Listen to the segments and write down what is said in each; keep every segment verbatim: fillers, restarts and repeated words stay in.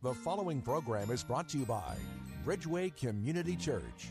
The following program is brought to you by Bridgeway Community Church.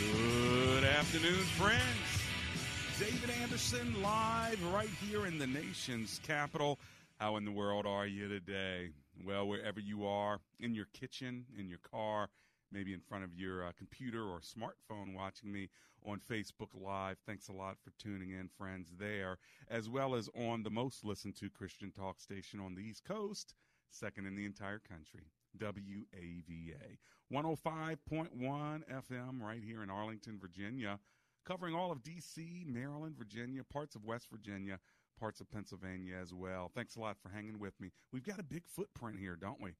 Good afternoon, friends. David Anderson live right here in the nation's capital. How in the world are you today? Well, wherever you are, in your kitchen, in your car, maybe in front of your uh, computer or smartphone watching me on Facebook Live. Thanks a lot for tuning in, friends, there, as well as on the most listened to Christian talk station on the East Coast, second in the entire country, W A V A. one oh five point one F M right here in Arlington, Virginia, covering all of D C, Maryland, Virginia, parts of West Virginia, parts of Pennsylvania as well. Thanks a lot for hanging with me. We've got a big footprint here, don't we?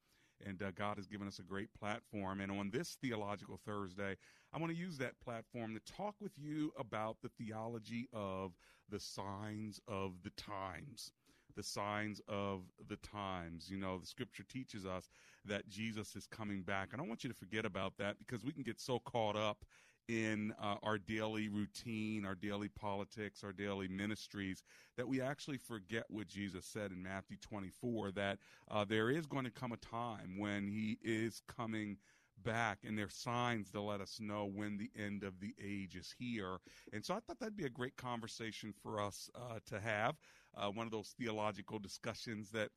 And uh, God has given us a great platform. And on this Theological Thursday, I want to use that platform to talk with you about the theology of the signs of the times. The signs of the times. You know, the scripture teaches us that Jesus is coming back. I don't want you to forget about that, because we can get so caught up in uh, our daily routine, our daily politics, our daily ministries, that we actually forget what Jesus said in Matthew twenty-four, that uh, there is going to come a time when he is coming back, and there are signs to let us know when the end of the age is here. And so I thought that'd be a great conversation for us uh, to have, uh, one of those theological discussions that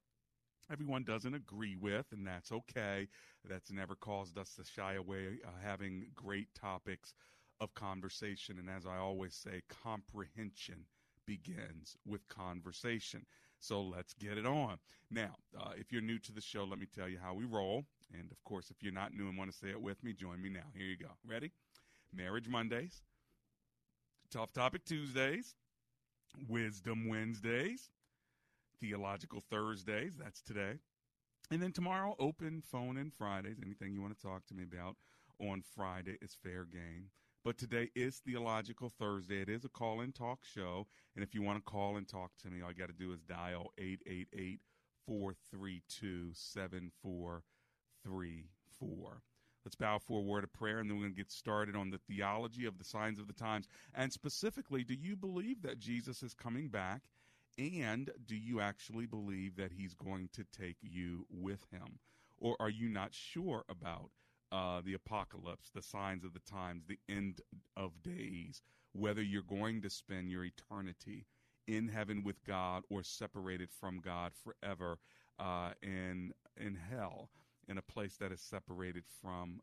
everyone doesn't agree with, and that's okay. That's never caused us to shy away uh, having great topics of conversation. And as I always say, comprehension begins with conversation. So let's get it on. Now, uh, if you're new to the show, let me tell you how we roll. And, of course, if you're not new and want to say it with me, join me now. Here you go. Ready? Marriage Mondays, Tough Topic Tuesdays, Wisdom Wednesdays, Theological Thursdays, that's today. And then tomorrow, Open Phone In Fridays. Anything you want to talk to me about on Friday is fair game. But today is Theological Thursday. It is a call-in talk show. And if you want to call and talk to me, all you got to do is dial eight eight eight, four three two, seven four three four. Let's bow for a word of prayer, and then we're going to get started on the theology of the signs of the times. And specifically, do you believe that Jesus is coming back? And do you actually believe that he's going to take you with him? Or are you not sure about uh, the apocalypse, the signs of the times, the end of days, whether you're going to spend your eternity in heaven with God or separated from God forever uh, in, in hell, in a place that is separated from,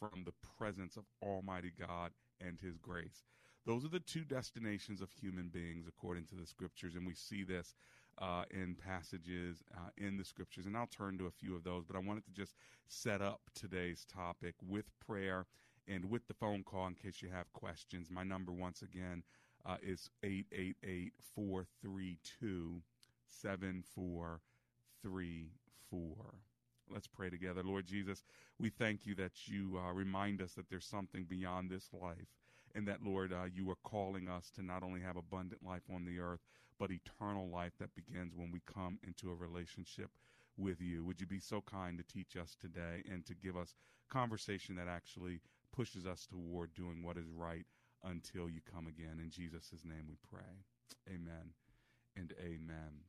from the presence of Almighty God and his grace? Those are the two destinations of human beings, according to the scriptures, and we see this uh, in passages uh, in the scriptures, and I'll turn to a few of those, but I wanted to just set up today's topic with prayer and with the phone call in case you have questions. My number, once again, uh, is eight eight eight, four three two, seven four three four. Let's pray together. Lord Jesus, we thank you that you uh, remind us that there's something beyond this life. And that, Lord, uh, you are calling us to not only have abundant life on the earth, but eternal life that begins when we come into a relationship with you. Would you be so kind to teach us today and to give us conversation that actually pushes us toward doing what is right until you come again? In Jesus' name we pray. Amen and amen.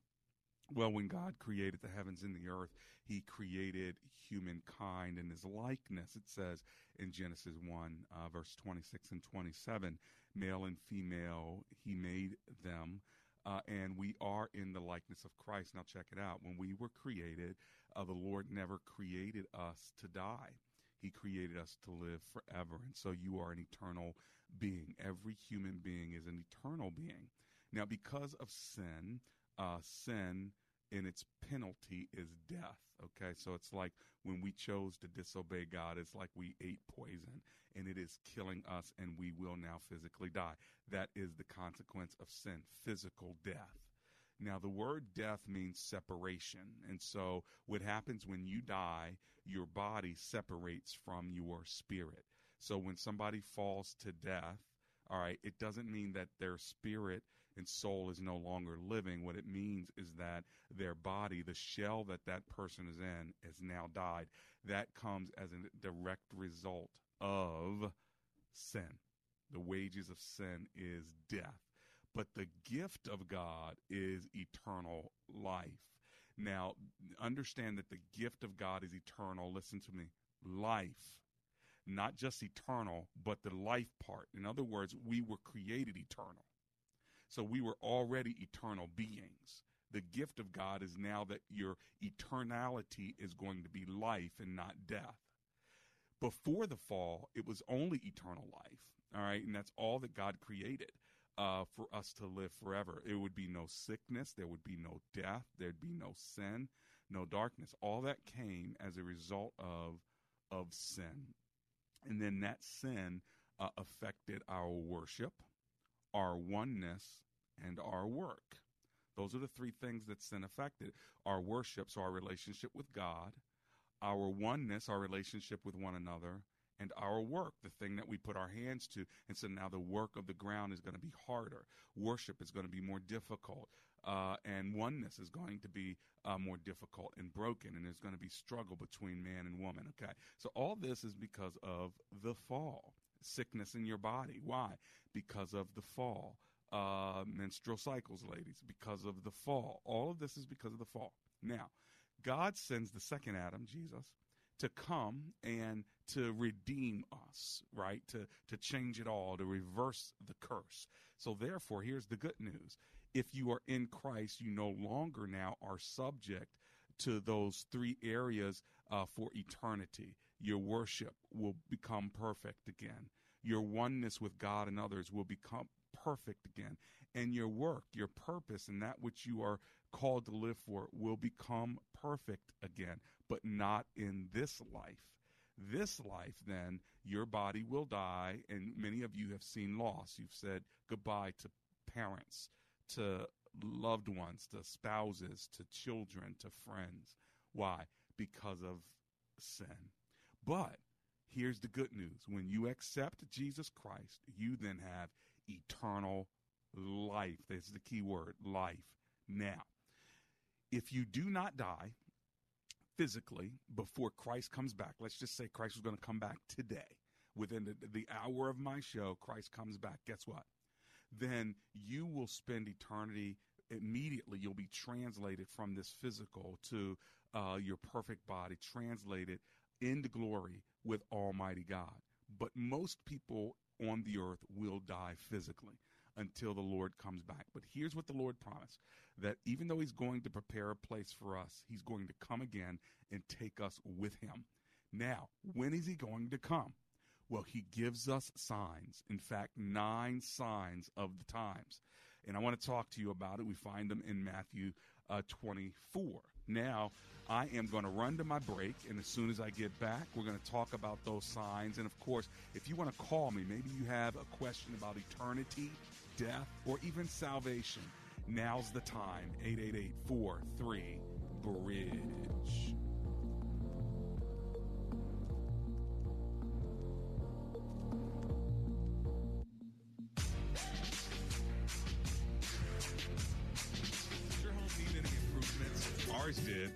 Well, when God created the heavens and the earth, he created humankind in his likeness. It says in Genesis one, uh, verse twenty-six and twenty-seven, male and female, he made them, uh, and we are in the likeness of Christ. Now check it out. When we were created, uh, the Lord never created us to die. He created us to live forever, and so you are an eternal being. Every human being is an eternal being. Now, because of sin, Uh, sin in its penalty is death. Okay, so it's like when we chose to disobey God, it's like we ate poison and it is killing us, and we will now physically die. That is the consequence of sin, physical death. Now, the word death means separation. And so what happens when you die, your body separates from your spirit. So when somebody falls to death, all right, it doesn't mean that their spirit and soul is no longer living. What it means is that their body, the shell that that person is in, has now died. That comes as a direct result of sin. The wages of sin is death. But the gift of God is eternal life. Now, understand that the gift of God is eternal. Listen to me. Life. Not just eternal, but the life part. In other words, we were created eternal. So we were already eternal beings. The gift of God is now that your eternality is going to be life and not death. Before the fall, it was only eternal life, all right? And that's all that God created uh, for us to live forever. It would be no sickness. There would be no death. There'd be no sin, no darkness. All that came as a result of, of sin. And then that sin uh, affected our worship, our oneness, and our work. Those are the three things that sin affected. Our worship, so our relationship with God, our oneness, our relationship with one another, and our work, the thing that we put our hands to. And so now the work of the ground is going to be harder. Worship is going to be more difficult. Uh, and oneness is going to be uh, more difficult and broken, and there's going to be struggle between man and woman, okay? So all this is because of the fall, sickness in your body. Why? Because of the fall, uh, menstrual cycles, ladies, because of the fall. All of this is because of the fall. Now, God sends the second Adam, Jesus, to come and to redeem us, right, to, to change it all, to reverse the curse. So therefore, here's the good news. If you are in Christ, you no longer now are subject to those three areas uh, for eternity. Your worship will become perfect again. Your oneness with God and others will become perfect again. And your work, your purpose, and that which you are called to live for will become perfect again, but not in this life. This life, then, your body will die, and many of you have seen loss. You've said goodbye to parents, to loved ones, to spouses, to children, to friends. Why? Because of sin. But here's the good news. When you accept Jesus Christ, you then have eternal life. That's the key word, life. Now, if you do not die physically before Christ comes back, let's just say Christ is going to come back today. Within the, the hour of my show, Christ comes back. Guess what? Then you will spend eternity immediately. You'll be translated from this physical to uh, your perfect body, translated into glory with Almighty God. But most people on the earth will die physically until the Lord comes back. But here's what the Lord promised, that even though he's going to prepare a place for us, he's going to come again and take us with him. Now, when is he going to come? Well, he gives us signs. In fact, nine signs of the times. And I want to talk to you about it. We find them in Matthew uh, twenty-four. Now, I am going to run to my break, and as soon as I get back, we're going to talk about those signs. And, of course, if you want to call me, maybe you have a question about eternity, death, or even salvation, now's the time, eight eight eight, four three, bridge.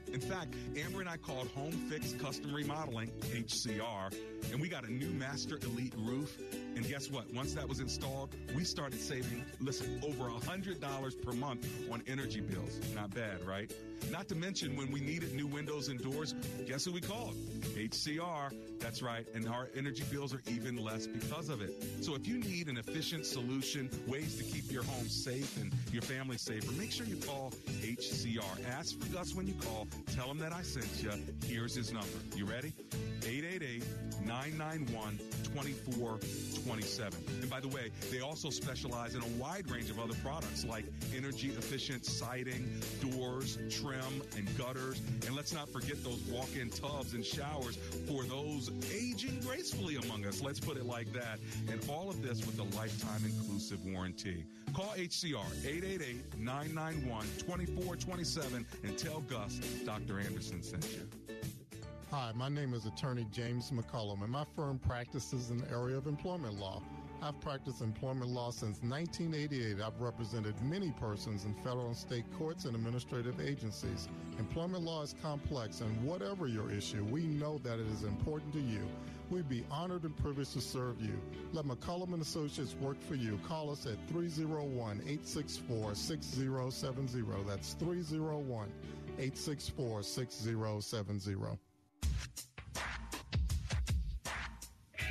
Did In fact, Amber and I called Home Fix Custom Remodeling, H C R, and we got a new Master Elite roof. And guess what? Once that was installed, we started saving, listen, over one hundred dollars per month on energy bills. Not bad, right? Not to mention when we needed new windows and doors, guess who we called? H C R. That's right. And our energy bills are even less because of it. So if you need an efficient solution, ways to keep your home safe and your family safer, make sure you call H C R. Ask for Gus when you call. Tell him that I sent you. Here's his number. You ready? eight eight eight, nine nine one, two four two seven. And by the way, they also specialize in a wide range of other products like energy-efficient siding, doors, trim, and gutters. And let's not forget those walk-in tubs and showers for those aging gracefully among us. Let's put it like that. And all of this with a lifetime inclusive warranty. Call H C R, eight eight eight, nine nine one, two four two seven, and tell Gus Doctor Anderson sent you. Hi, my name is attorney James McCollum, and my firm practices in the area of employment law. I've practiced employment law since nineteen eighty-eight. I've represented many persons in federal and state courts and administrative agencies. Employment law is complex, and whatever your issue, we know that it is important to you. We'd be honored and privileged to serve you. Let McCollum and Associates work for you. Call us at three oh one, eight six four, six oh seven oh. That's three oh one, eight six four, six oh seven oh.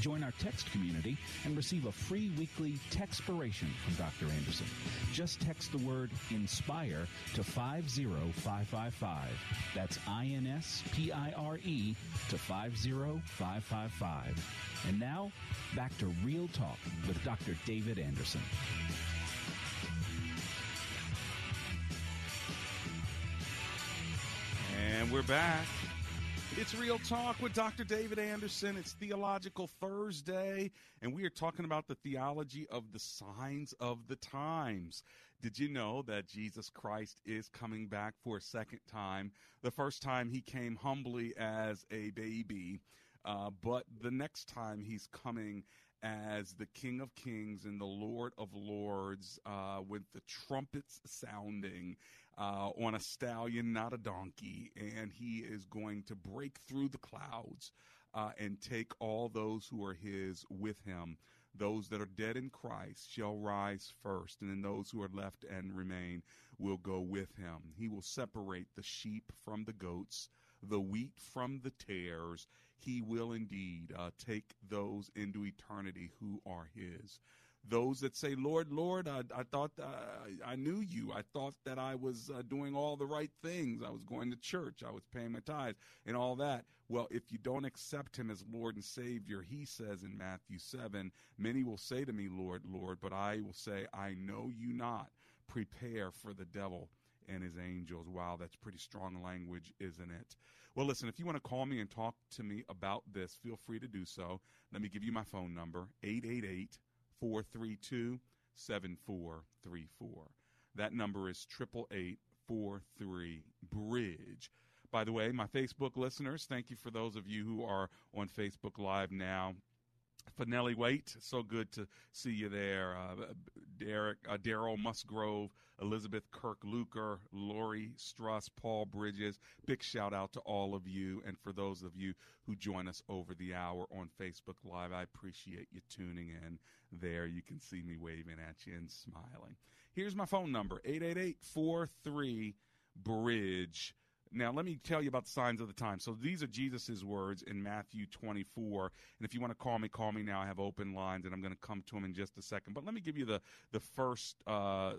Join our text community and receive a free weekly Textpiration from Doctor Anderson. Just text the word INSPIRE to five oh five five five. That's I N S P I R E to five oh five five five. And now, back to Real Talk with Doctor David Anderson. And we're back. It's Real Talk with Doctor David Anderson. It's Theological Thursday, and we are talking about the theology of the signs of the times. Did you know that Jesus Christ is coming back for a second time? The first time he came humbly as a baby, uh, but the next time he's coming as the King of Kings and the Lord of Lords, uh, with the trumpets sounding uh, on a stallion, not a donkey. And he is going to break through the clouds uh, and take all those who are his with him. Those that are dead in Christ shall rise first, and then those who are left and remain will go with him. He will separate the sheep from the goats, the wheat from the tares. He will indeed uh, take those into eternity who are his. Those that say, Lord, Lord, I, I thought uh, I knew you. I thought that I was uh, doing all the right things. I was going to church. I was paying my tithes and all that. Well, if you don't accept him as Lord and Savior, he says in Matthew seven, many will say to me, Lord, Lord, but I will say, I know you not. Prepare for the devil and his angels. Wow, that's pretty strong language, isn't it? Well, listen, if you want to call me and talk to me about this, feel free to do so. Let me give you my phone number, eight eight eight, four three two, seven four three four. That number is eight eight eight, four three, bridge. By the way, my Facebook listeners, thank you for those of you who are on Facebook Live now. Finelli Waite, so good to see you there. Uh, Derek, uh, Daryl Musgrove, Elizabeth Kirk-Luker, Lori Struss, Paul Bridges. Big shout out to all of you. And for those of you who join us over the hour on Facebook Live, I appreciate you tuning in there. You can see me waving at you and smiling. Here's my phone number, eight eight eight, four three, bridge. Now, let me tell you about the signs of the time. So these are Jesus' words in Matthew twenty-four. And if you want to call me, call me now. I have open lines, and I'm going to come to them in just a second. But let me give you the, the first uh,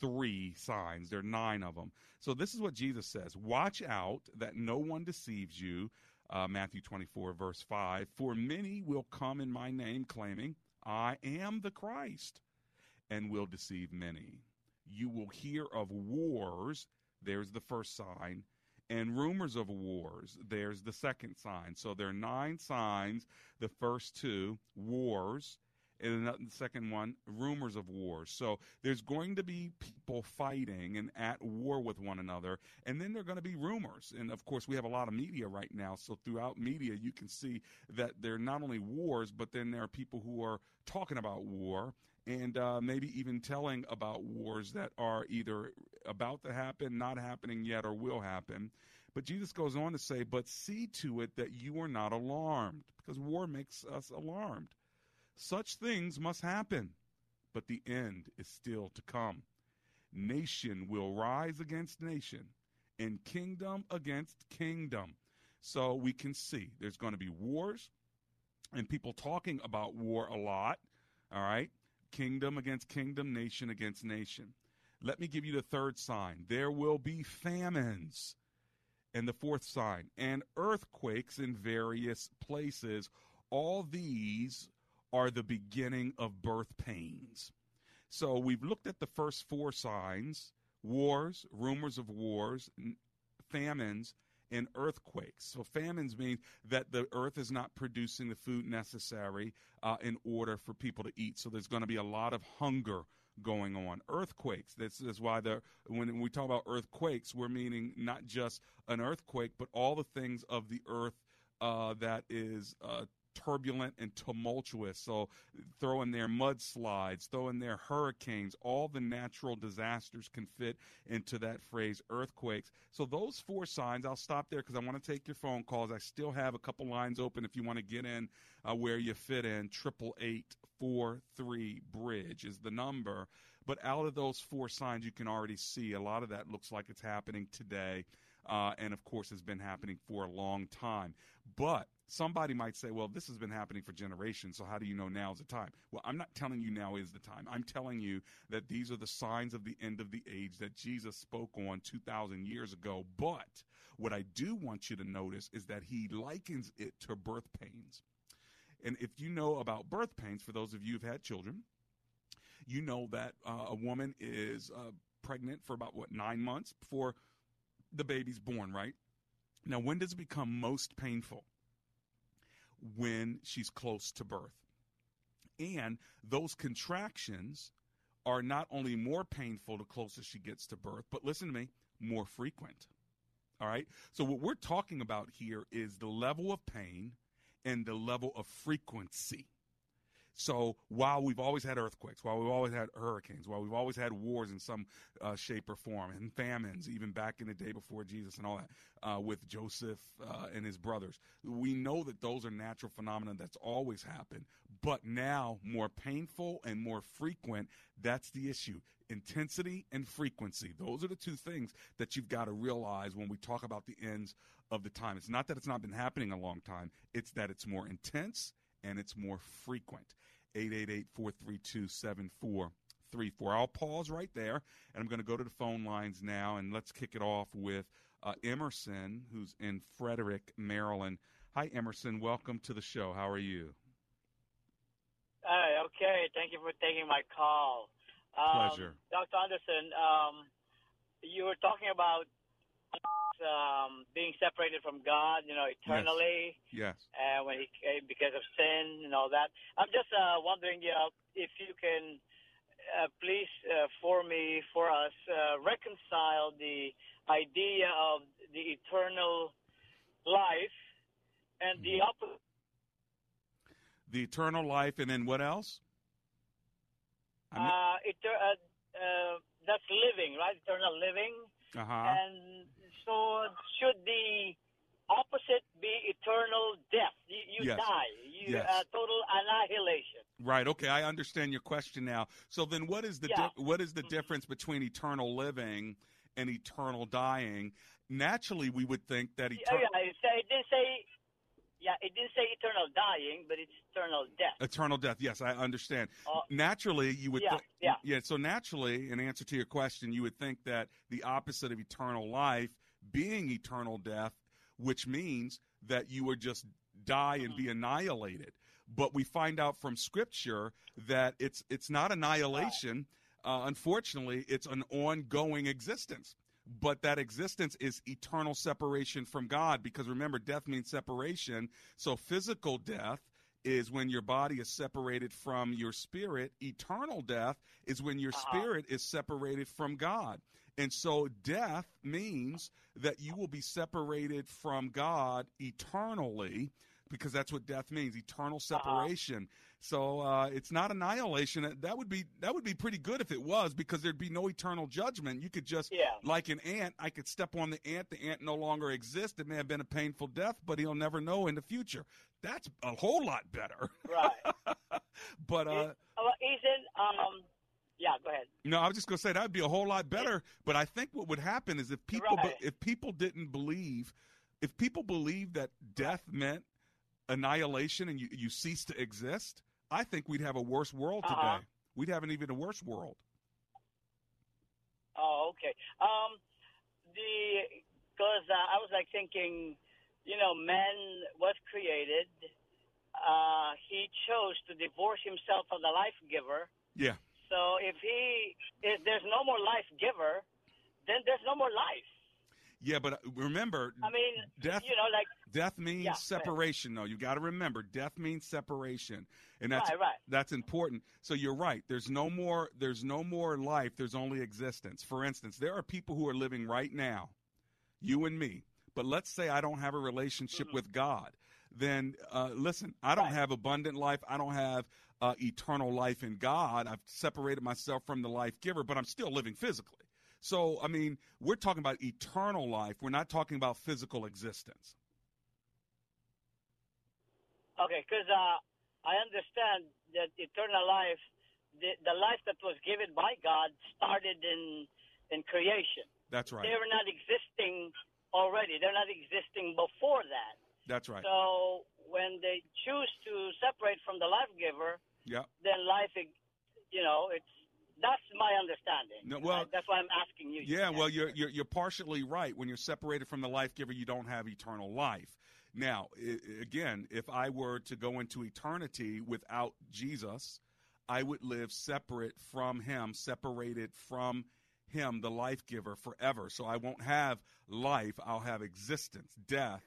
three signs. There are nine of them. So this is what Jesus says. Watch out that no one deceives you, uh, Matthew twenty-four, verse five. For many will come in my name claiming, I am the Christ, and will deceive many. You will hear of wars. There's the first sign. and rumors of wars. There's the second sign. So there are nine signs. The first two, wars, and the second one, rumors of wars. So there's going to be people fighting and at war with one another, and then there are going to be rumors. And, of course, we have a lot of media right now, so throughout media you can see that there are not only wars, but then there are people who are talking about war and uh, maybe even telling about wars that are either about to happen, not happening yet, or will happen. But Jesus goes on to say, but see to it that you are not alarmed, because war makes us alarmed. Such things must happen, but the end is still to come. Nation will rise against nation, and kingdom against kingdom. So we can see there's going to be wars, and people talking about war a lot, all right? Kingdom against kingdom, nation against nation. Let me give you the third sign. There will be famines. And the fourth sign, and earthquakes in various places. All these are the beginning of birth pains. So we've looked at the first four signs, wars, rumors of wars, famines, and earthquakes. So famines mean that the earth is not producing the food necessary uh, in order for people to eat. So there's going to be a lot of hunger going on. Earthquakes, this is why the when we talk about earthquakes, we're meaning not just an earthquake, but all the things of the earth uh, that is uh turbulent and tumultuous. So throw in there mudslides, throw in there hurricanes, all the natural disasters can fit into that phrase, earthquakes. So those four signs, I'll stop there because I want to take your phone calls. I still have a couple lines open if you want to get in uh, where you fit in. Triple eight four three bridge is the number. But out of those four signs, you can already see a lot of that looks like it's happening today. Uh, and, of course, has been happening for a long time. But somebody might say, well, this has been happening for generations, so how do you know now is the time? Well, I'm not telling you now is the time. I'm telling you that these are the signs of the end of the age that Jesus spoke on two thousand years ago. But what I do want you to notice is that he likens it to birth pains. And if you know about birth pains, for those of you who've had children, you know that uh, a woman is uh, pregnant for about, what, nine months before the baby's born, right? Now, when does it become most painful? When she's close to birth. And those contractions are not only more painful the closer she gets to birth, but listen to me, more frequent. All right? So what we're talking about here is the level of pain and the level of frequency. So while we've always had earthquakes, while we've always had hurricanes, while we've always had wars in some uh, shape or form, and famines, even back in the day before Jesus and all that, uh, with Joseph uh, and his brothers, we know that those are natural phenomena that's always happened, but now more painful and more frequent. That's the issue. Intensity and frequency. Those are the two things that you've got to realize when we talk about the ends of the time. It's not that it's not been happening a long time. It's that it's more intense and it's more frequent. eight eight eight, four three two, seven four three four. I'll pause right there, and I'm going to go to the phone lines now, and let's kick it off with uh, Emerson, who's in Frederick, Maryland. Hi, Emerson. Welcome to the show. How are you? Hey, okay. Thank you for taking my call. Um, Pleasure. Doctor Anderson, um, you were talking about Um, being separated from God, you know, eternally. Yes. And uh, when he came because of sin and all that. I'm just uh, wondering, you know, if you can uh, please uh, for me, for us, uh, reconcile the idea of the eternal life and the opposite. The eternal life, and then what else? Uh, etern- uh, uh, that's living, right? Eternal living. Uh-huh. And so should the opposite be eternal death? You, you yes. die. You, yes. uh, total annihilation. Right. Okay. I understand your question now. So then what is the yeah. di- what is the difference between eternal living and eternal dying? Naturally, we would think that eternal... Yeah, yeah, it didn't say... Yeah, it didn't say eternal dying, but it's eternal death. Eternal death, yes, I understand. Uh, naturally, you would yeah, th- yeah. yeah, so naturally, in answer to your question, you would think that the opposite of eternal life being eternal death, which means that you would just die and be annihilated. But we find out from Scripture that it's it's not annihilation. Right. Uh, unfortunately, it's an ongoing existence. but that existence is eternal separation from God, because remember, death means separation. So physical death is when your body is separated from your spirit. Eternal death is when your uh-huh. spirit is separated from God. And so death means that you will be separated from God eternally, because that's what death means, eternal separation. Uh-huh. So uh, it's not annihilation. That would be that would be pretty good if it was, because there'd be no eternal judgment. You could just, yeah. like an ant, I could step on the ant. The ant no longer exists. It may have been a painful death, but he'll never know in the future. That's a whole lot better. Right. But uh, he's in um, yeah, go ahead. No, I was just going to say that would be a whole lot better. But I think what would happen is if people right. if people didn't believe, if people believed that death meant annihilation and you, you cease to exist, I think we'd have a worse world today. Uh-huh. We'd have an even a worse world. Oh, okay. Um, the because uh, I was like thinking, you know, man was created. Uh, he chose to divorce himself from the life giver. Yeah. So if he, if there's no more life giver, then there's no more life. Yeah, but remember, I mean, death, you know, like, death means yeah, separation, right. though. You got to remember, death means separation, and that's right, right. that's important. So you're right. There's no more. There's no more life. There's only existence. For instance, there are people who are living right now, you and me. But let's say I don't have a relationship mm-hmm. with God. Then uh, listen, I don't right. have abundant life. I don't have uh, eternal life in God. I've separated myself from the life giver, but I'm still living physically. So, I mean, we're talking about eternal life. We're not talking about physical existence. Okay, because uh, I understand that eternal life, the, the life that was given by God started in in creation. That's right. They were not existing already. They're not existing before that. That's right. So when they choose to separate from the life giver, yeah. then life, you know, it's that's my understanding. No, well, I, that's why I'm asking you. Yeah, well, you're, you're you're partially right. When you're separated from the life giver, you don't have eternal life. Now, I- again, if I were to go into eternity without Jesus, I would live separate from him, separated from him, the life giver, forever. So I won't have life. I'll have existence, death.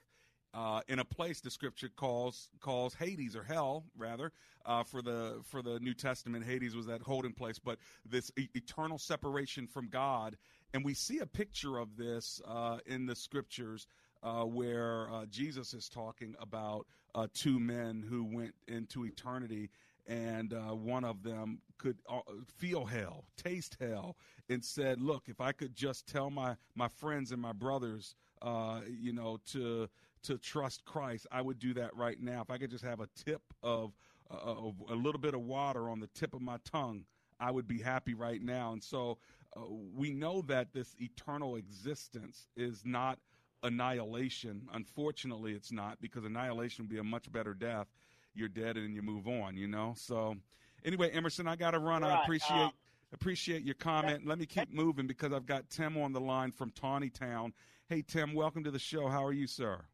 Uh, in a place the scripture calls calls Hades, or hell rather, uh, for the for the New Testament. Hades was that holding place, but this e- eternal separation from God. And we see a picture of this uh, in the scriptures uh, where uh, Jesus is talking about uh, two men who went into eternity, and uh, one of them could uh, feel hell, taste hell, and said, look, if I could just tell my, my friends and my brothers, uh, you know, to to trust Christ, I would do that right now. If I could just have a tip of, uh, of a little bit of water on the tip of my tongue, I would be happy right now. And so uh, we know that this eternal existence is not annihilation. Unfortunately, it's not, because annihilation would be a much better death. You're dead and you move on, you know. So anyway, Emerson, I got to run. All I appreciate right, um, appreciate your comment. That, Let me keep that, moving, because I've got Tim on the line from Tawny Town. Hey, Tim, welcome to the show. How are you, sir?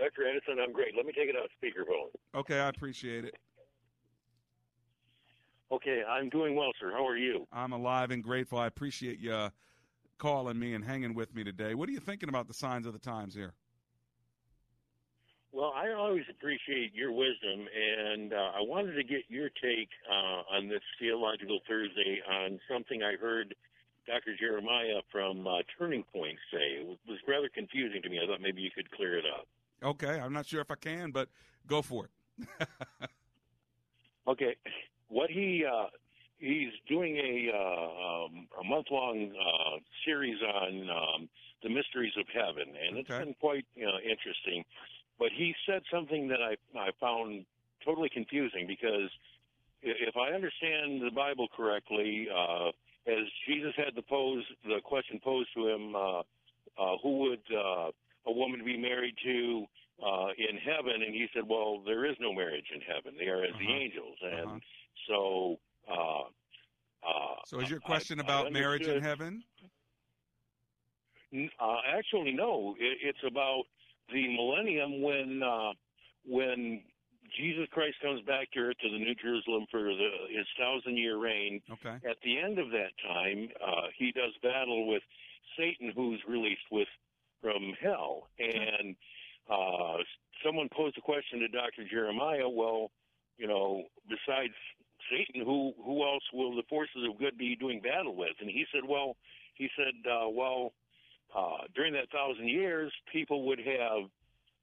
Doctor Anderson, I'm great. Let me take it out of speakerphone. Okay, I appreciate it. Okay, I'm doing well, sir. How are you? I'm alive and grateful. I appreciate you uh, calling me and hanging with me today. What are you thinking about the signs of the times here? Well, I always appreciate your wisdom, and uh, I wanted to get your take uh, on this Theological Thursday on something I heard Doctor Jeremiah from uh, Turning Point say. It was rather confusing to me. I thought maybe you could clear it up. Okay, I'm not sure if I can, but go for it. Okay, what he uh, he's doing a uh, um, a month long uh, series on um, the mysteries of heaven, and okay. it's been quite you know, interesting. But he said something that I, I found totally confusing, because if I understand the Bible correctly, uh, as Jesus had the pose, the question posed to him, uh, uh, who would uh, a woman be married to uh, in heaven? And he said, well, there is no marriage in heaven. They are as uh-huh. the angels. And uh-huh. so... Uh, uh, so is your question I, about I marriage in heaven? Uh, actually, no. It, it's about the millennium when uh, when Jesus Christ comes back here to the New Jerusalem for the, his thousand-year reign. Okay. At the end of that time, uh, he does battle with Satan, who's released with from hell. And uh, someone posed a question to Doctor Jeremiah, well, you know, besides Satan, who, who else will the forces of good be doing battle with? And he said, well, he said, uh, well, uh, during that thousand years, people would have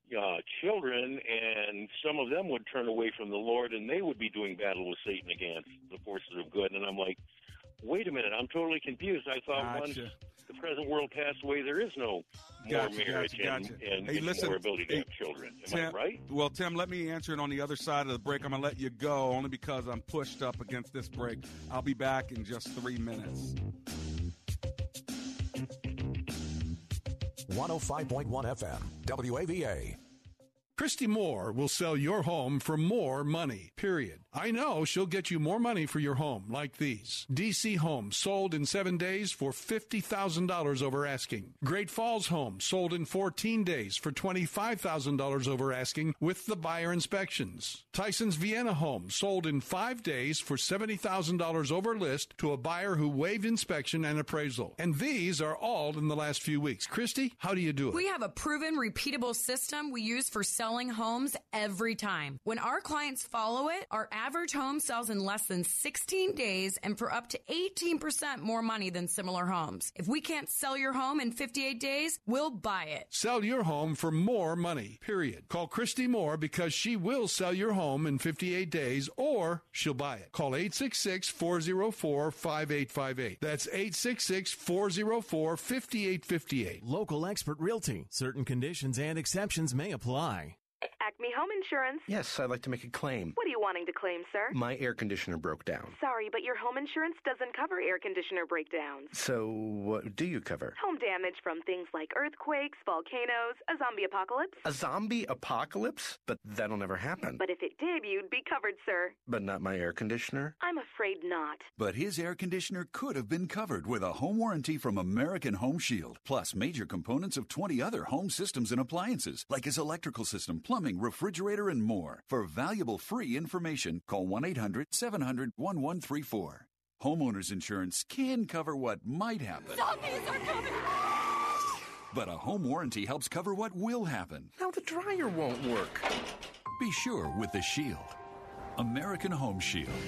Uh, children, and some of them would turn away from the Lord, and they would be doing battle with Satan against the forces of good. And I'm like, wait a minute, I'm totally confused. I thought gotcha. Once the present world passed away, there is no gotcha, more marriage gotcha, gotcha. and, and hey, listen, more ability to hey, have children. Am Tim, I right? Well, Tim, let me answer it on the other side of the break. I'm going to let you go, only because I'm pushed up against this break. I'll be back in just three minutes. one oh five point one F M, W A V A. Christy Moore will sell your home for more money, period. I know she'll get you more money for your home, like these. D C Homes sold in seven days for fifty thousand dollars over asking. Great Falls Home sold in fourteen days for twenty-five thousand dollars over asking with the buyer inspections. Tyson's Vienna Home sold in five days for seventy thousand dollars over list to a buyer who waived inspection and appraisal. And these are all in the last few weeks. Christy, how do you do it? We have a proven, repeatable system we use for selling. Selling homes every time. When our clients follow it, our average home sells in less than sixteen days and for up to eighteen percent more money than similar homes. If we can't sell your home in fifty-eight days, we'll buy it. Sell your home for more money, period. Call Christy Moore because she will sell your home in fifty-eight days or she'll buy it. Call eight six six, four oh four, five eight five eight. That's eight six six, four oh four, five eight five eight. Local Expert Realty. Certain conditions and exceptions may apply. Acme Home Insurance. Yes, I'd like to make a claim. What are you wanting to claim, sir? My air conditioner broke down. Sorry, but your home insurance doesn't cover air conditioner breakdowns. So what do you cover? Home damage from things like earthquakes, volcanoes, a zombie apocalypse. A zombie apocalypse? But that'll never happen. But if it did, you'd be covered, sir. But not my air conditioner? I'm afraid not. But his air conditioner could have been covered with a home warranty from American Home Shield, plus major components of twenty other home systems and appliances, like his electrical system, plumbing, refrigerator, and more. For valuable free information, call one eight hundred, seven hundred, eleven thirty-four. Homeowners insurance can cover what might happen. Zombies are coming! But a home warranty helps cover what will happen. Now the dryer won't work. Be sure with the Shield. American Home Shield.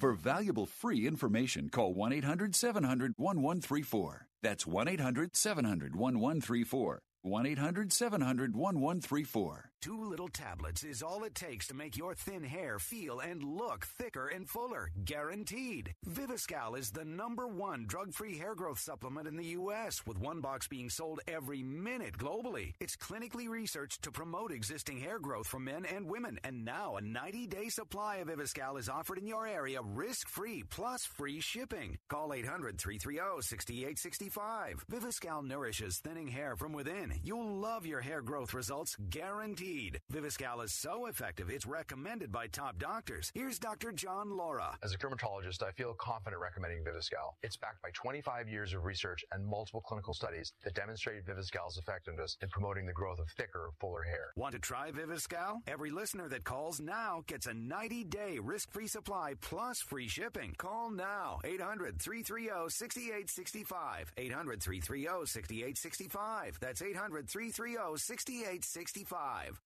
For valuable free information, call one eight hundred, seven hundred, eleven thirty-four. That's one eight hundred, seven hundred, eleven thirty-four. one eight hundred, seven hundred, eleven thirty-four. Two little tablets is all it takes to make your thin hair feel and look thicker and fuller. Guaranteed. Viviscal is the number one drug-free hair growth supplement in the U S, with one box being sold every minute globally. It's clinically researched to promote existing hair growth for men and women. And now a ninety-day supply of Viviscal is offered in your area risk-free, plus free shipping. Call eight hundred, three three zero, six eight six five. Viviscal nourishes thinning hair from within. You'll love your hair growth results, guaranteed. Viviscal is so effective, it's recommended by top doctors. Here's Doctor John Laura. As a dermatologist, I feel confident recommending Viviscal. It's backed by twenty-five years of research and multiple clinical studies that demonstrate Viviscal's effectiveness in promoting the growth of thicker, fuller hair. Want to try Viviscal? Every listener that calls now gets a ninety-day risk-free supply plus free shipping. Call now. eight hundred, three three zero, six eight six five. eight hundred, three three zero, six eight six five. That's eight hundred, three three zero, six eight six five.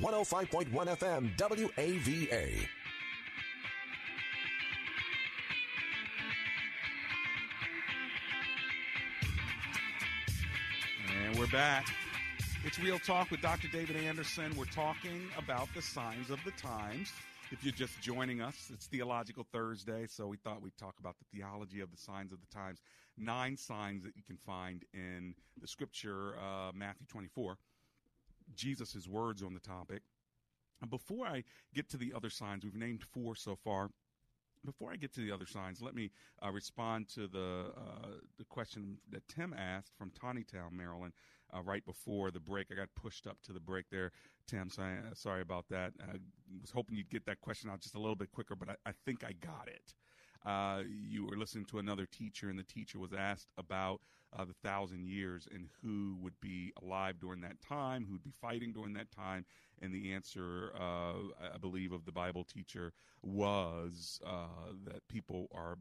one oh five point one F M, W A V A. And we're back. It's Real Talk with Doctor David Anderson. We're talking about the signs of the times. If you're just joining us, it's Theological Thursday, so we thought we'd talk about the theology of the signs of the times. Nine signs that you can find in the scripture, uh, Matthew twenty-four, Jesus' words on the topic. Before I get to the other signs, we've named four so far. Before I get to the other signs, let me uh, respond to the uh, the question that Tim asked from Tawnytown, Maryland, uh, right before the break. I got pushed up to the break there, Tim, so I, uh, sorry about that. I was hoping you'd get that question out just a little bit quicker, but I, I think I got it. uh, you were listening to another teacher, and the teacher was asked about uh, the thousand years and who would be alive during that time, who would be fighting during that time. And the answer, uh, I believe, of the Bible teacher was uh, that people are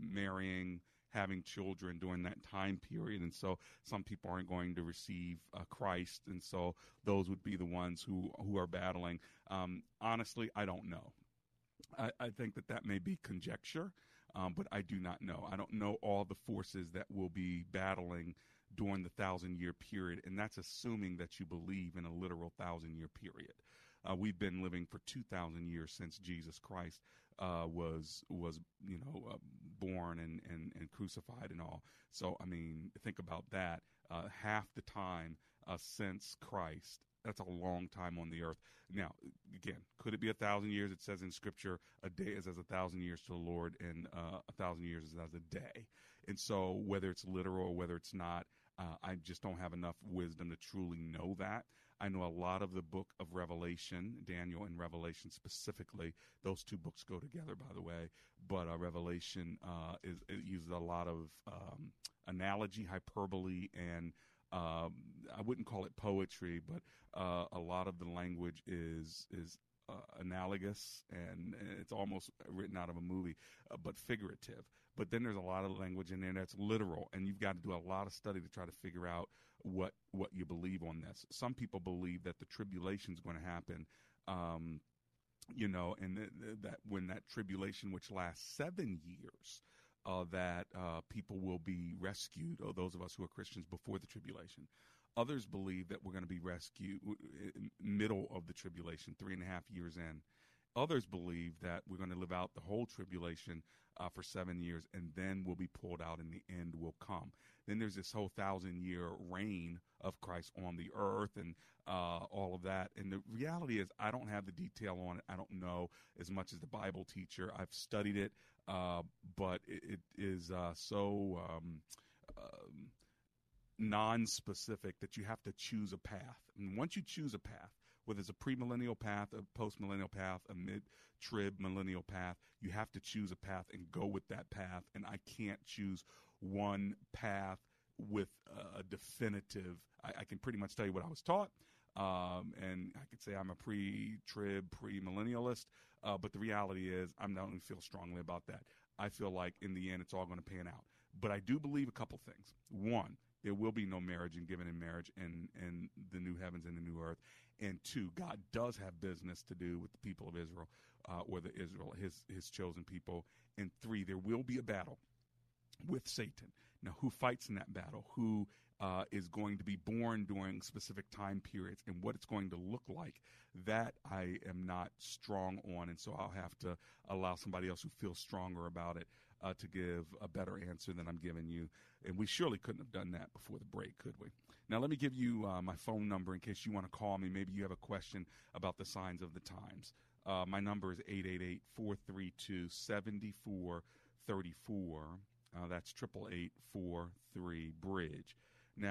marrying, having children during that time period. And so some people aren't going to receive uh, Christ. And so those would be the ones who, who are battling. Um, honestly, I don't know. I, I think that that may be conjecture, um, but I do not know. I don't know all the forces that will be battling during the thousand-year period, and that's assuming that you believe in a literal thousand-year period. Uh, we've been living for two thousand years since Jesus Christ uh, was, was you know, uh, born and, and, and crucified and all. So, I mean, think about that. Uh, half the time uh, since Christ. That's a long time on the earth. Now, again, could it be a thousand years? It says in Scripture, a day is as a thousand years to the Lord, and uh, a thousand years is as a day. And so whether it's literal or whether it's not, uh, I just don't have enough wisdom to truly know that. I know a lot of the book of Revelation, Daniel and Revelation specifically. Those two books go together, by the way. But uh, Revelation uh, is, it uses a lot of um, analogy, hyperbole, and Um, I wouldn't call it poetry, but uh, a lot of the language is is uh, analogous, and it's almost written out of a movie, uh, but figurative. But then there's a lot of language in there that's literal, and you've got to do a lot of study to try to figure out what what you believe on this. Some people believe that the tribulation is going to happen, um, you know, and th- th- that when that tribulation, which lasts seven years, Uh, that uh, people will be rescued, or those of us who are Christians, before the tribulation. Others believe that we're going to be rescued in middle of the tribulation, three and a half years in. Others believe that we're going to live out the whole tribulation uh, for seven years, and then we'll be pulled out, and the end will come. Then there's this whole thousand-year reign of Christ on the earth and uh, all of that. And the reality is I don't have the detail on it. I don't know as much as the Bible teacher. I've studied it. Uh, but it, it is uh, so um, um, non-specific that you have to choose a path. And once you choose a path, whether it's a premillennial path, a postmillennial path, a mid-trib millennial path, you have to choose a path and go with that path. And I can't choose one path with a definitive. I, I can pretty much tell you what I was taught. Um, and I could say I'm a pre-trib, pre-millennialist, uh, but the reality is I'm not only feel strongly about that. I feel like in the end it's all going to pan out. But I do believe a couple things. One, there will be no marriage and given in marriage and, and the new heavens and the new earth. And two, God does have business to do with the people of Israel uh, or the Israel, his, his chosen people. And three, there will be a battle with Satan. Now, who fights in that battle? Who Uh, is going to be born during specific time periods, and what it's going to look like, that I am not strong on. And so I'll have to allow somebody else who feels stronger about it uh, to give a better answer than I'm giving you. And we surely couldn't have done that before the break, could we? Now, let me give you uh, my phone number in case you want to call me. Maybe you have a question about the signs of the times. Uh, my number is eight eight eight, four three two, seven four three four. Uh, that's eight eight eight, four three, bridge.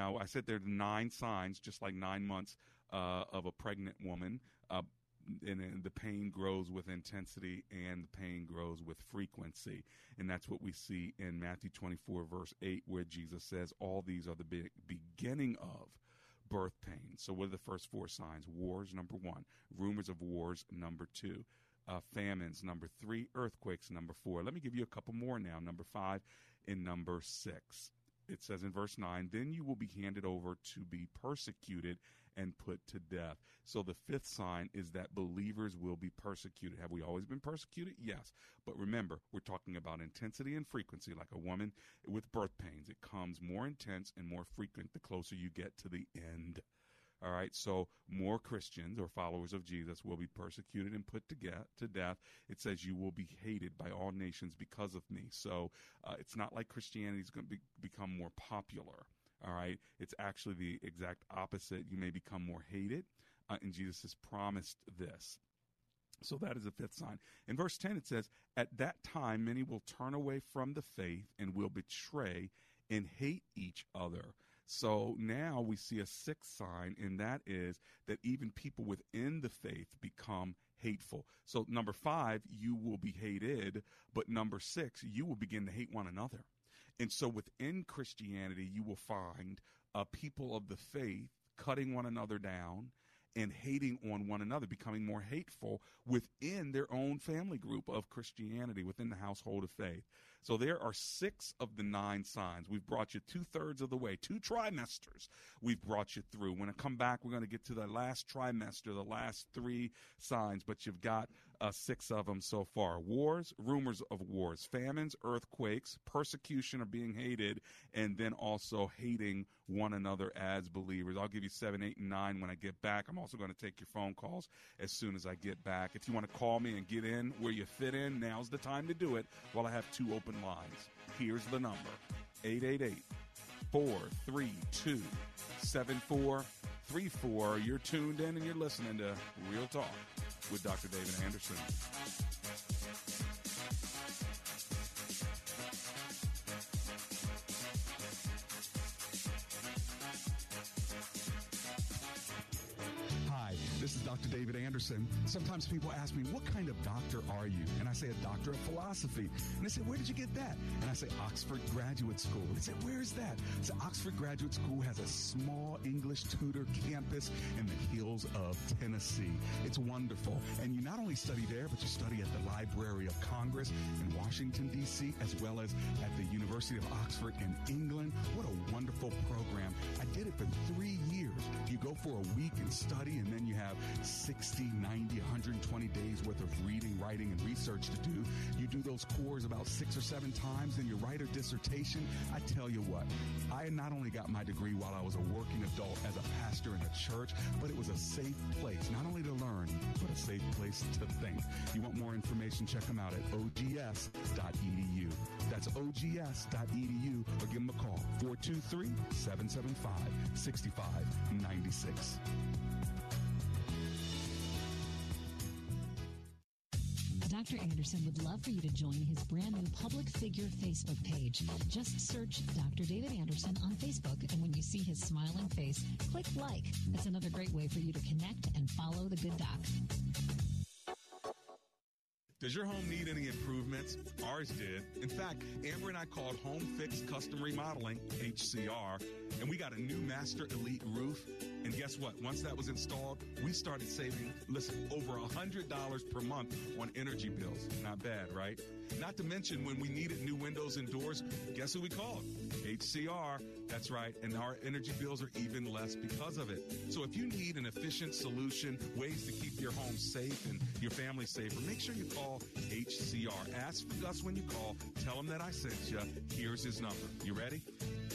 Now, I said there are nine signs, just like nine months uh, of a pregnant woman, uh, and, and the pain grows with intensity and the pain grows with frequency. And that's what we see in Matthew twenty-four, verse eight, where Jesus says, all these are the be- beginning of birth pain. So what are the first four signs? Wars, number one. Rumors of wars, number two. Uh, famines, number three. Earthquakes, number four. Let me give you a couple more now, number five and number six. It says in verse nine, then you will be handed over to be persecuted and put to death. So the fifth sign is that believers will be persecuted. Have we always been persecuted? Yes. But remember, we're talking about intensity and frequency. Like a woman with birth pains, it comes more intense and more frequent the closer you get to the end. All right, so more Christians or followers of Jesus will be persecuted and put to, get, to death. It says you will be hated by all nations because of me. So uh, it's not like Christianity is going to be, become more popular. All right, it's actually the exact opposite. You may become more hated, uh, and Jesus has promised this. So that is the fifth sign. In verse ten, it says, at that time, many will turn away from the faith and will betray and hate each other. So now we see a sixth sign, and that is that even people within the faith become hateful. So number five, you will be hated. But number six, you will begin to hate one another. And so within Christianity, you will find uh, people of the faith cutting one another down and hating on one another, becoming more hateful within their own family group of Christianity, within the household of faith. So there are six of the nine signs. We've brought you two-thirds of the way, two trimesters we've brought you through. When I come back, we're going to get to the last trimester, the last three signs, but you've got uh, six of them so far. Wars, rumors of wars, famines, earthquakes, persecution of being hated, and then also hating one another as believers. I'll give you seven, eight, and nine when I get back. I'm also going to take your phone calls as soon as I get back. If you want to call me and get in where you fit in, now's the time to do it while I have two open lines. Here's the number, eight eight eight, four three two, seven four three four. You're tuned in and you're listening to Real Talk with Doctor David Anderson. This is Doctor David Anderson. Sometimes people ask me, what kind of doctor are you? And I say, a doctor of philosophy. And they say, where did you get that? And I say, Oxford Graduate School. And they say, where is that? So Oxford Graduate School has a small English tutor campus in the hills of Tennessee. It's wonderful. And you not only study there, but you study at the Library of Congress in Washington, D C, as well as at the University of Oxford in England. What a wonderful program. I did it for three years. You go for a week and study, and then you have sixty, ninety, one hundred twenty days worth of reading, writing, and research to do. You do those cores about six or seven times, and you write a dissertation. I tell you what, I not only got my degree while I was a working adult as a pastor in a church, but it was a safe place, not only to learn, but a safe place to think. You want more information? Check them out at O G S dot E D U. That's O G S dot E D U, or give them a call, four two three, seven seven five, six five nine six. Doctor Anderson would love for you to join his brand new public figure Facebook page. Just search Doctor David Anderson on Facebook, and when you see his smiling face, click like. That's another great way for you to connect and follow the good doc. Does your home need any improvements? Ours did. In fact, Amber and I called Home Fix Custom Remodeling, H C R, and we got a new Master Elite roof. And guess what? Once that was installed, we started saving, listen, over one hundred dollars per month on energy bills. Not bad, right? Not to mention, when we needed new windows and doors, guess who we called? H C R. That's right. And our energy bills are even less because of it. So if you need an efficient solution, ways to keep your home safe and your family safer, make sure you call H C R. Ask for Gus when you call. Tell him that I sent you. Here's his number. You ready?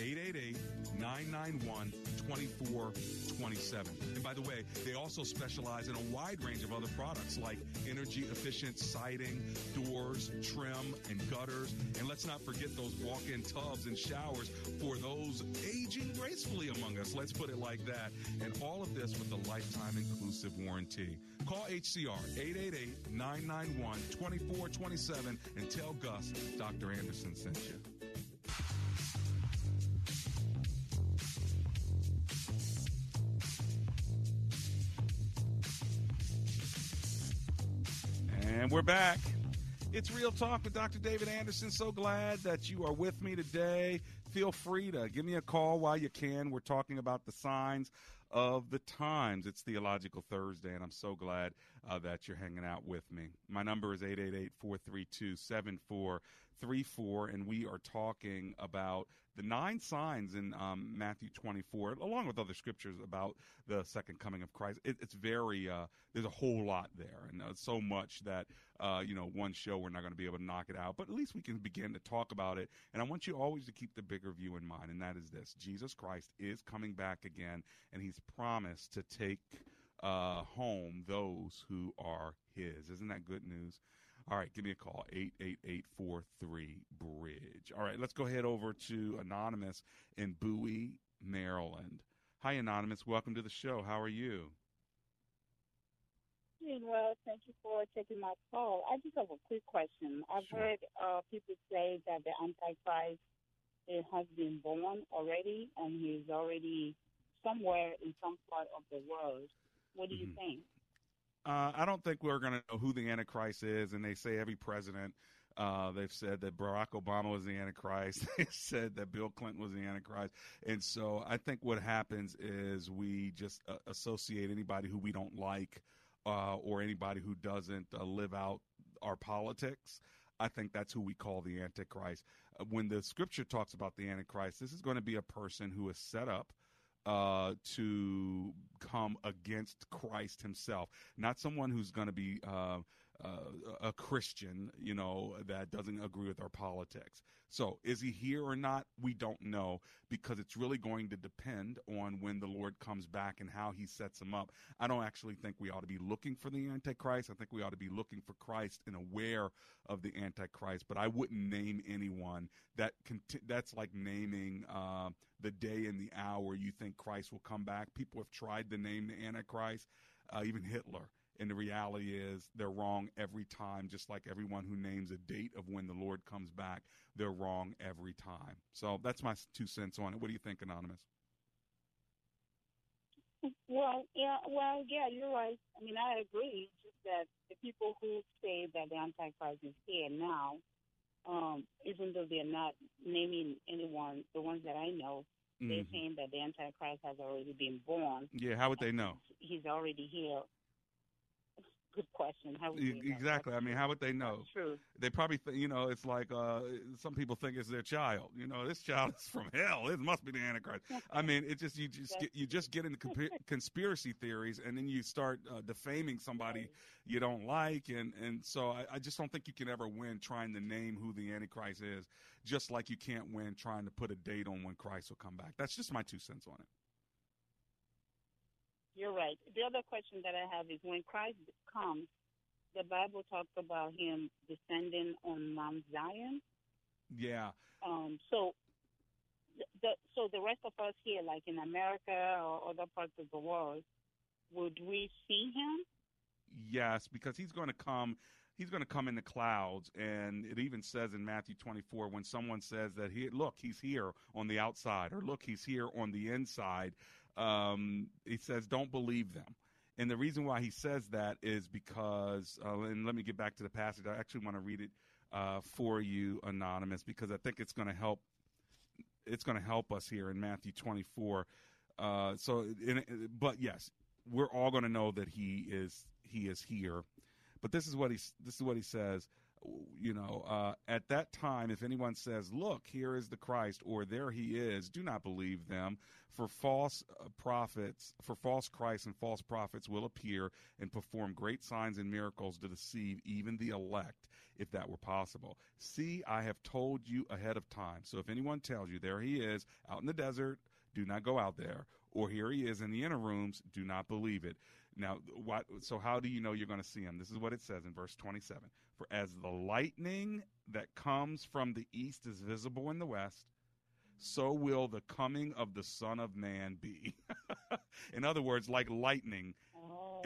eight eight eight, nine nine one, two four two seven. And by the way, they also specialize in a wide range of other products like energy-efficient siding, doors, trim, and gutters. And let's not forget those walk-in tubs and showers for those aging gracefully among us. Let's put it like that. And all of this with a lifetime inclusive warranty. Call H C R, eight eight eight, nine nine one, two four two seven, and tell Gus Doctor Anderson sent you. And we're back. It's Real Talk with Doctor David Anderson. So glad that you are with me today. Feel free to give me a call while you can. We're talking about the signs of the times. It's Theological Thursday, and I'm so glad uh, that you're hanging out with me. My number is eight eight eight, four three two, seven four three four, and we are talking about the nine signs in um, Matthew twenty-four, along with other scriptures about the second coming of Christ. It, it's very, uh, there's a whole lot there, and uh, so much that, uh, you know, one show we're not going to be able to knock it out, but at least we can begin to talk about it. And I want you always to keep the bigger view in mind, and that is this. Jesus Christ is coming back again, and he's promised to take uh, home those who are his. Isn't that good news? All right, give me a call, eight eight eight, four three, bridge. All right, let's go ahead over to Anonymous in Bowie, Maryland. Hi, Anonymous. Welcome to the show. How are you? Doing well. Thank you for taking my call. I just have a quick question. I've sure. heard uh, people say that the Antichrist has been born already, and he's already somewhere in some part of the world. What do mm-hmm. you think? uh, I don't think we're going to know who the Antichrist is. And they say every president, uh, they've said that Barack Obama was the Antichrist. They said that Bill Clinton was the Antichrist. And so I think what happens is we just uh, associate anybody who we don't like uh, or anybody who doesn't uh, live out our politics. I think that's who we call the Antichrist. When the scripture talks about the Antichrist, this is going to be a person who is set up uh, to come against Christ himself, not someone who's going to be uh, uh, a Christian, you know, that doesn't agree with our politics. So is he here or not? We don't know, because it's really going to depend on when the Lord comes back and how he sets him up. I don't actually think we ought to be looking for the Antichrist. I think we ought to be looking for Christ and aware of the Antichrist, but I wouldn't name anyone. That conti- that's like naming uh, the day and the hour you think Christ will come back. People have tried to name the Antichrist, uh, even Hitler. And the reality is they're wrong every time, just like everyone who names a date of when the Lord comes back, they're wrong every time. So that's my two cents on it. What do you think, Anonymous? Well, yeah, well, yeah, you're right. I mean, I agree. It's just that the people who say that the Antichrist is here now, um, even though they're not naming anyone, the ones that I know, mm-hmm. they're saying that the Antichrist has already been born. Yeah, how would they know? He's already here. Good question. How would exactly. I mean, how would they know? True. They probably, th- you know, it's like uh, some people think it's their child. You know, this child is from hell. It must be the Antichrist. I mean, it just you just get, you just get into comp- conspiracy theories, and then you start uh, defaming somebody you don't like, and and so I, I just don't think you can ever win trying to name who the Antichrist is. Just like you can't win trying to put a date on when Christ will come back. That's just my two cents on it. You're right. The other question that I have is, when Christ comes, the Bible talks about him descending on Mount Zion. Yeah. Um. So the so the rest of us here, like in America or other parts of the world, would we see him? Yes, because he's going to come. He's going to come in the clouds, and it even says in Matthew twenty-four, when someone says that he look, he's here on the outside, or look, he's here on the inside. Um, he says, don't believe them. And the reason why he says that is because, uh, and let me get back to the passage. I actually want to read it uh, for you, Anonymous, because I think it's going to help. It's going to help us here in Matthew twenty-four. Uh, so, in, but yes, we're all going to know that he is he is here. But this is what he this is what he says. You know, uh, at that time, if anyone says, look, here is the Christ, or there he is, do not believe them. For false prophets, for false Christs and false prophets will appear and perform great signs and miracles to deceive even the elect, if that were possible. See, I have told you ahead of time. So if anyone tells you there he is out in the desert, do not go out there. Or here he is in the inner rooms, do not believe it. Now, what, so how do you know you're going to see him? This is what it says in verse twenty-seven. For as the lightning that comes from the east is visible in the west, so will the coming of the Son of Man be. In other words, like lightning,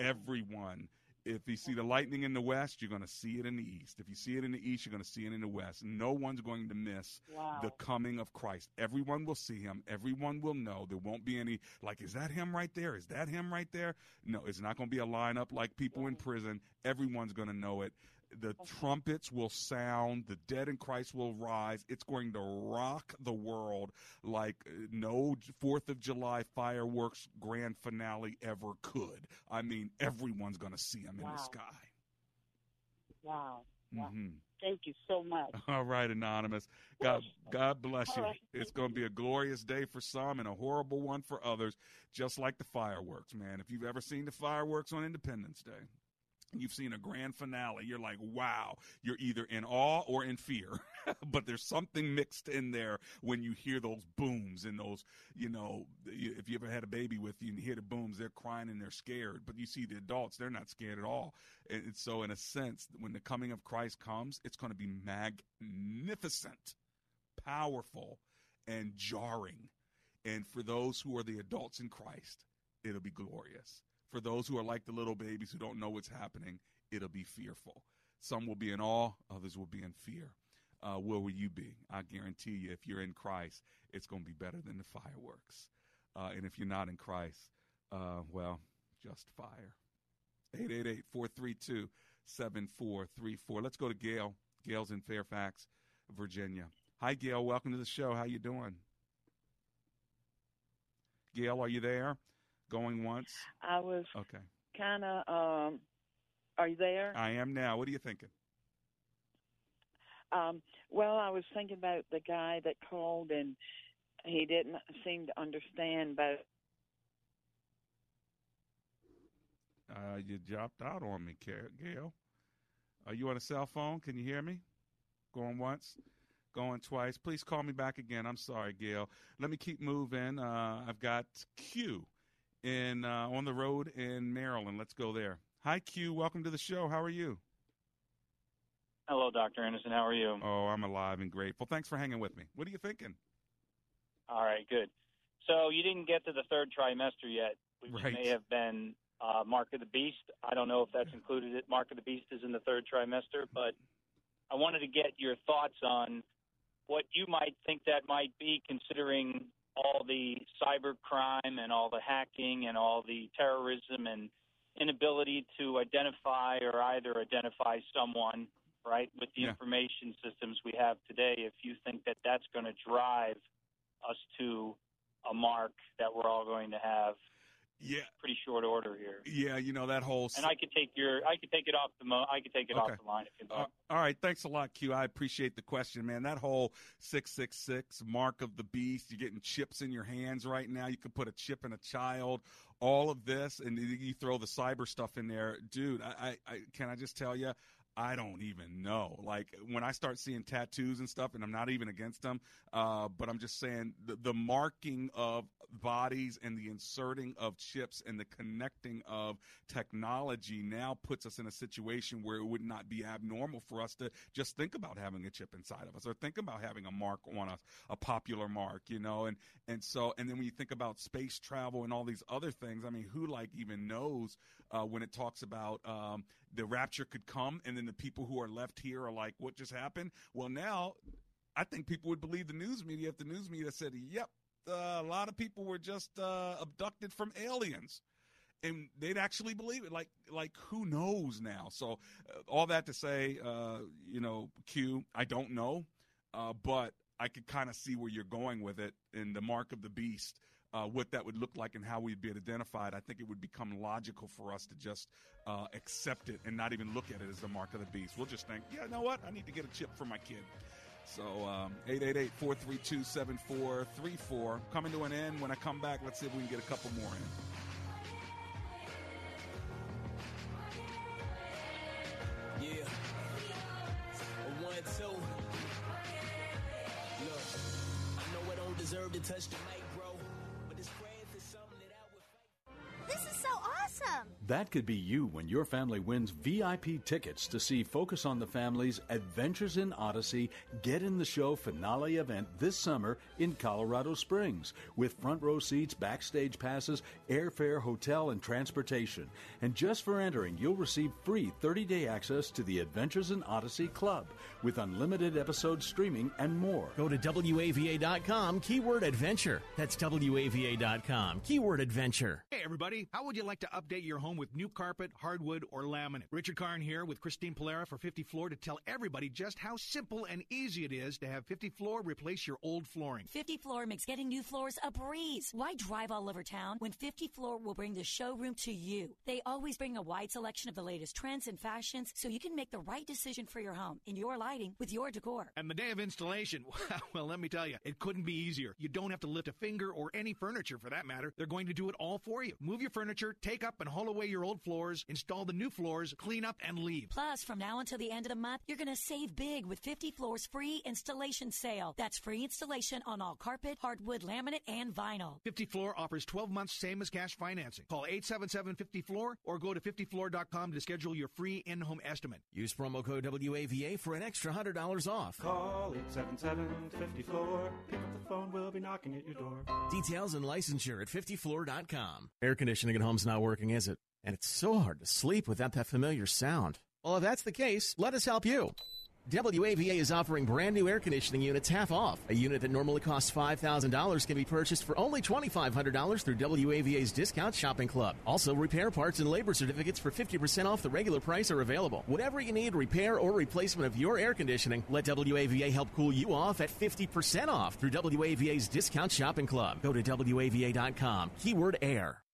everyone. If you see the lightning in the west, you're going to see it in the east. If you see it in the east, you're going to see it in the west. No one's going to miss wow. the coming of Christ. Everyone will see him. Everyone will know. There won't be any, like, is that him right there? Is that him right there? No, it's not going to be a lineup like people in prison. Everyone's going to know it. The trumpets will sound. The dead in Christ will rise. It's going to rock the world like no fourth of July fireworks grand finale ever could. I mean, everyone's going to see him wow. in the sky. Wow. wow. Mm-hmm. Thank you so much. All right, Anonymous. God, God bless you. Right. It's going to be a glorious day for some and a horrible one for others, just like the fireworks, man. If you've ever seen the fireworks on Independence Day, you've seen a grand finale, you're like, wow, you're either in awe or in fear, but there's something mixed in there when you hear those booms and those, you know, if you ever had a baby with you and you hear the booms, they're crying and they're scared, but you see the adults, they're not scared at all. And so in a sense, when the coming of Christ comes, it's going to be magnificent, powerful, and jarring. And for those who are the adults in Christ, it'll be glorious. For those who are like the little babies who don't know what's happening, it'll be fearful. Some will be in awe, others will be in fear. Uh, where will you be? I guarantee you, if you're in Christ, it's going to be better than the fireworks. Uh, and if you're not in Christ, uh, well, just fire. eight eight eight, four three two, seven four three four. Let's go to Gail. Gail's in Fairfax, Virginia. Hi, Gail. Welcome to the show. How you doing? Gail, are you there? Going once? I was okay. kind of, um, are you there? I am now. What are you thinking? Um, well, I was thinking about the guy that called, and he didn't seem to understand, but Uh, you dropped out on me, Gail. Are you on a cell phone? Can you hear me? Going once, going twice. Please call me back again. I'm sorry, Gail. Let me keep moving. Uh, I've got Q in uh, on the road in Maryland. Let's go there. Hi, Q. Welcome to the show. How are you? Hello, Doctor Anderson. How are you? Oh, I'm alive and grateful. Thanks for hanging with me. What are you thinking? All right, good. So you didn't get to the third trimester yet, which right. may have been – Uh, Mark of the Beast. I don't know if that's included. It. Mark of the Beast is in the third trimester, but I wanted to get your thoughts on what you might think that might be, considering all the cyber crime and all the hacking and all the terrorism and inability to identify or either identify someone, right, with the yeah. information systems we have today, if you think that that's going to drive us to a mark that we're all going to have. Yeah, pretty short order here. Yeah, you know that whole. And I could take your, I could take it off the, mo- I could take it okay. off the line if you'd like. Uh, all right, thanks a lot, Q. I appreciate the question, man. That whole six six six mark of the beast. You're getting chips in your hands right now. You could put a chip in a child. All of this, and you throw the cyber stuff in there, dude. I, I, I can I just tell you. I don't even know. Like, when I start seeing tattoos and stuff, and I'm not even against them, uh, but I'm just saying the, the marking of bodies and the inserting of chips and the connecting of technology now puts us in a situation where it would not be abnormal for us to just think about having a chip inside of us or think about having a mark on us, a popular mark, you know. And, and so, and then when you think about space travel and all these other things, I mean, who, like, even knows uh, when it talks about um, – the rapture could come, and then the people who are left here are like, what just happened? Well, now I think people would believe the news media if the news media said, yep, uh, a lot of people were just uh, abducted from aliens. And they'd actually believe it. Like, like who knows now? So uh, all that to say, uh, you know, Q, I don't know, uh, but I could kind of see where you're going with it in the mark of the beast. Uh, what that would look like and how we'd be identified, I think it would become logical for us to just uh, accept it and not even look at it as the mark of the beast. We'll just think, yeah, you know what? I need to get a chip for my kid. So um, eight eight eight, four three two, seven four three four. Coming to an end. When I come back, let's see if we can get a couple more in. That could be you when your family wins V I P tickets to see Focus on the Family's Adventures in Odyssey Get in the Show finale event this summer in Colorado Springs, with front row seats, backstage passes, airfare, hotel, and transportation. And just for entering, you'll receive free thirty-day access to the Adventures in Odyssey Club with unlimited episode streaming and more. Go to W A V A dot com, keyword adventure. That's W A V A dot com, keyword adventure. Hey, everybody. How would you like to update your home with new carpet, hardwood, or laminate? Richard Karn here with Christine Palera for fifty Floor to tell everybody just how simple and easy it is to have fifty Floor replace your old flooring. fifty Floor makes getting new floors a breeze. Why drive all over town when fifty Floor will bring the showroom to you? They always bring a wide selection of the latest trends and fashions so you can make the right decision for your home, in your lighting, with your decor. And the day of installation, well, let me tell you, it couldn't be easier. You don't have to lift a finger or any furniture for that matter. They're going to do it all for you. Move your furniture, take up and haul away your old floors, install the new floors, clean up, and leave. Plus, from now until the end of the month, you're going to save big with fifty Floor's free installation sale. That's free installation on all carpet, hardwood, laminate, and vinyl. fifty Floor offers twelve months same-as-cash financing. Call eight seven seven, fifty Floor or go to fifty floor dot com to schedule your free in-home estimate. Use promo code W A V A for an extra one hundred dollars off. Call eight seven seven, fifty Floor. Pick up the phone. We'll be knocking at your door. Details and licensure at fifty floor dot com. Air conditioning at home's not working, is it? And it's so hard to sleep without that familiar sound. Well, if that's the case, let us help you. W A V A is offering brand new air conditioning units half off. A unit that normally costs five thousand dollars can be purchased for only two thousand five hundred dollars through W A V A's Discount Shopping Club. Also, repair parts and labor certificates for fifty percent off the regular price are available. Whatever you need, repair or replacement of your air conditioning, let W A V A help cool you off at fifty percent off through W A V A's Discount Shopping Club. Go to W A V A dot com, keyword air.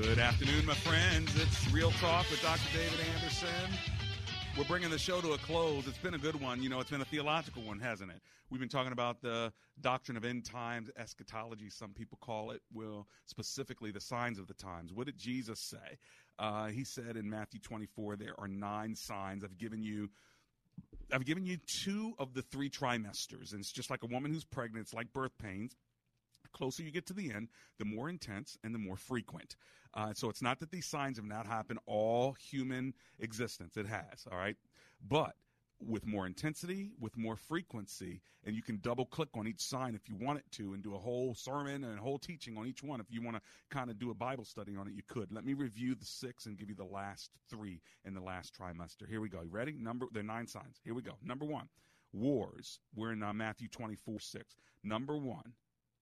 Good afternoon, my friends. It's Real Talk with Doctor David Anderson. We're bringing the show to a close. It's been a good one. You know, it's been a theological one, hasn't it? We've been talking about the doctrine of end times, eschatology, some people call it, well, specifically the signs of the times. What did Jesus say? Uh, he said in Matthew twenty-four, there are nine signs. I've given you I've given you two of the three trimesters. And it's just like a woman who's pregnant. It's like birth pains. Closer you get to the end, the more intense and the more frequent. Uh, so it's not that these signs have not happened all human existence. It has, all right? But with more intensity, with more frequency, and you can double click on each sign if you want it to and do a whole sermon and a whole teaching on each one. If you want to kind of do a Bible study on it, you could. Let me review the six and give you the last three in the last trimester. Here we go. You ready? Number, there are nine signs. Here we go. Number one, wars. We're in uh, Matthew twenty-four, six. Number one.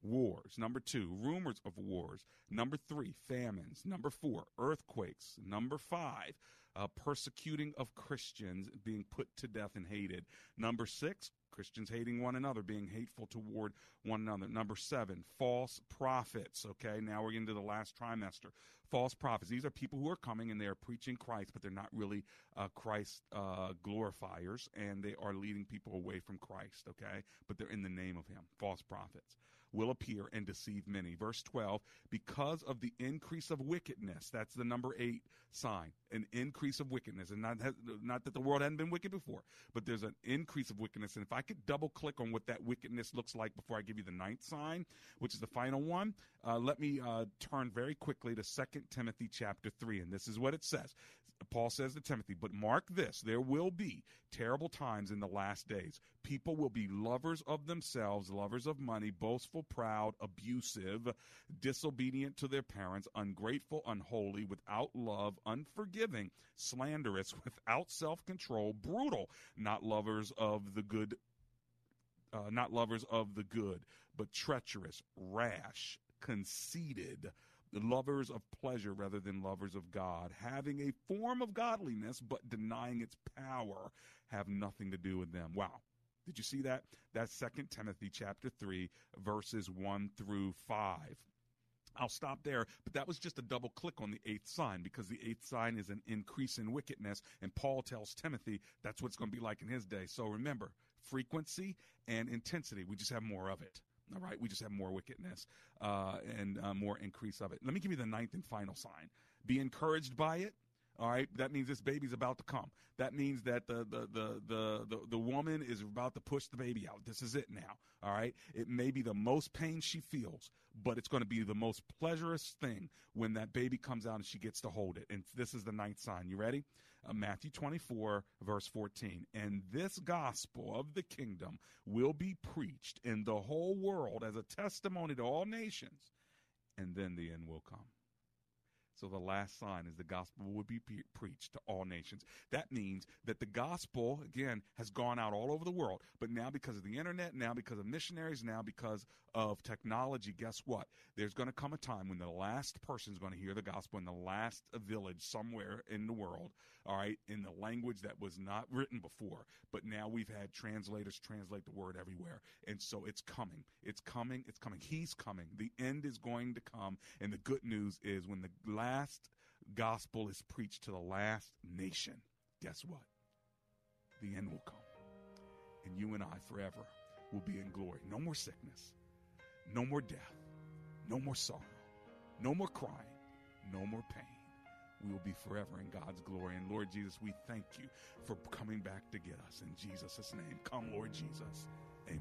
Wars. Number two, rumors of wars. Number three, famines. Number four, earthquakes. Number five, uh, persecuting of Christians, being put to death and hated. Number six, Christians hating one another, being hateful toward one another. Number seven, false prophets. Okay, now we're into the last trimester. False prophets. These are people who are coming and they are preaching Christ, but they're not really uh, Christ uh, glorifiers, and they are leading people away from Christ, okay? But they're in the name of him. False prophets will appear and deceive many. Verse twelve, because of the increase of wickedness, that's the number eight sign, an increase of wickedness. And not, not that the world hadn't been wicked before, but there's an increase of wickedness. And if I could double click on what that wickedness looks like before I give you the ninth sign, which is the final one, uh, let me uh, turn very quickly to Second Timothy chapter three. And this is what it says. Paul says to Timothy, but mark this, there will be terrible times in the last days. People will be lovers of themselves, lovers of money, boastful, proud, abusive, disobedient to their parents, ungrateful, unholy, without love, unforgiving, slanderous, without self-control, brutal, not lovers of the good, uh, not lovers of the good, but treacherous, rash, conceited, lovers of pleasure rather than lovers of God, having a form of godliness but denying its power, have nothing to do with them. Wow. Did you see that? That's Second Timothy chapter three, verses one through five. I'll stop there, but that was just a double click on the eighth sign, because the eighth sign is an increase in wickedness, and Paul tells Timothy that's what it's going to be like in his day. So remember, frequency and intensity. We just have more of it. All right, we just have more wickedness uh, and uh, more increase of it. Let me give you the ninth and final sign. Be encouraged by it. All right, that means this baby's about to come. That means that the the, the the the the woman is about to push the baby out. This is it now, all right? It may be the most pain she feels, but it's going to be the most pleasurous thing when that baby comes out and she gets to hold it. And this is the ninth sign. You ready? Uh, Matthew twenty-four, verse fourteen. And this gospel of the kingdom will be preached in the whole world as a testimony to all nations, and then the end will come. So the last sign is the gospel will be pre- preached to all nations. That means that the gospel, again, has gone out all over the world. But now because of the internet, now because of missionaries, now because of technology, guess what? There's going to come a time when the last person's going to hear the gospel in the last village somewhere in the world, all right, in the language that was not written before. But now we've had translators translate the word everywhere. And so it's coming. It's coming. It's coming. He's coming. The end is going to come. And the good news is when the last gospel is preached to the last nation, guess what? The end will come. And you and I forever will be in glory. No more sickness. No more death. No more sorrow. No more crying. No more pain. We will be forever in God's glory. And Lord Jesus, we thank you for coming back to get us. In Jesus' name, come, Lord Jesus. Amen.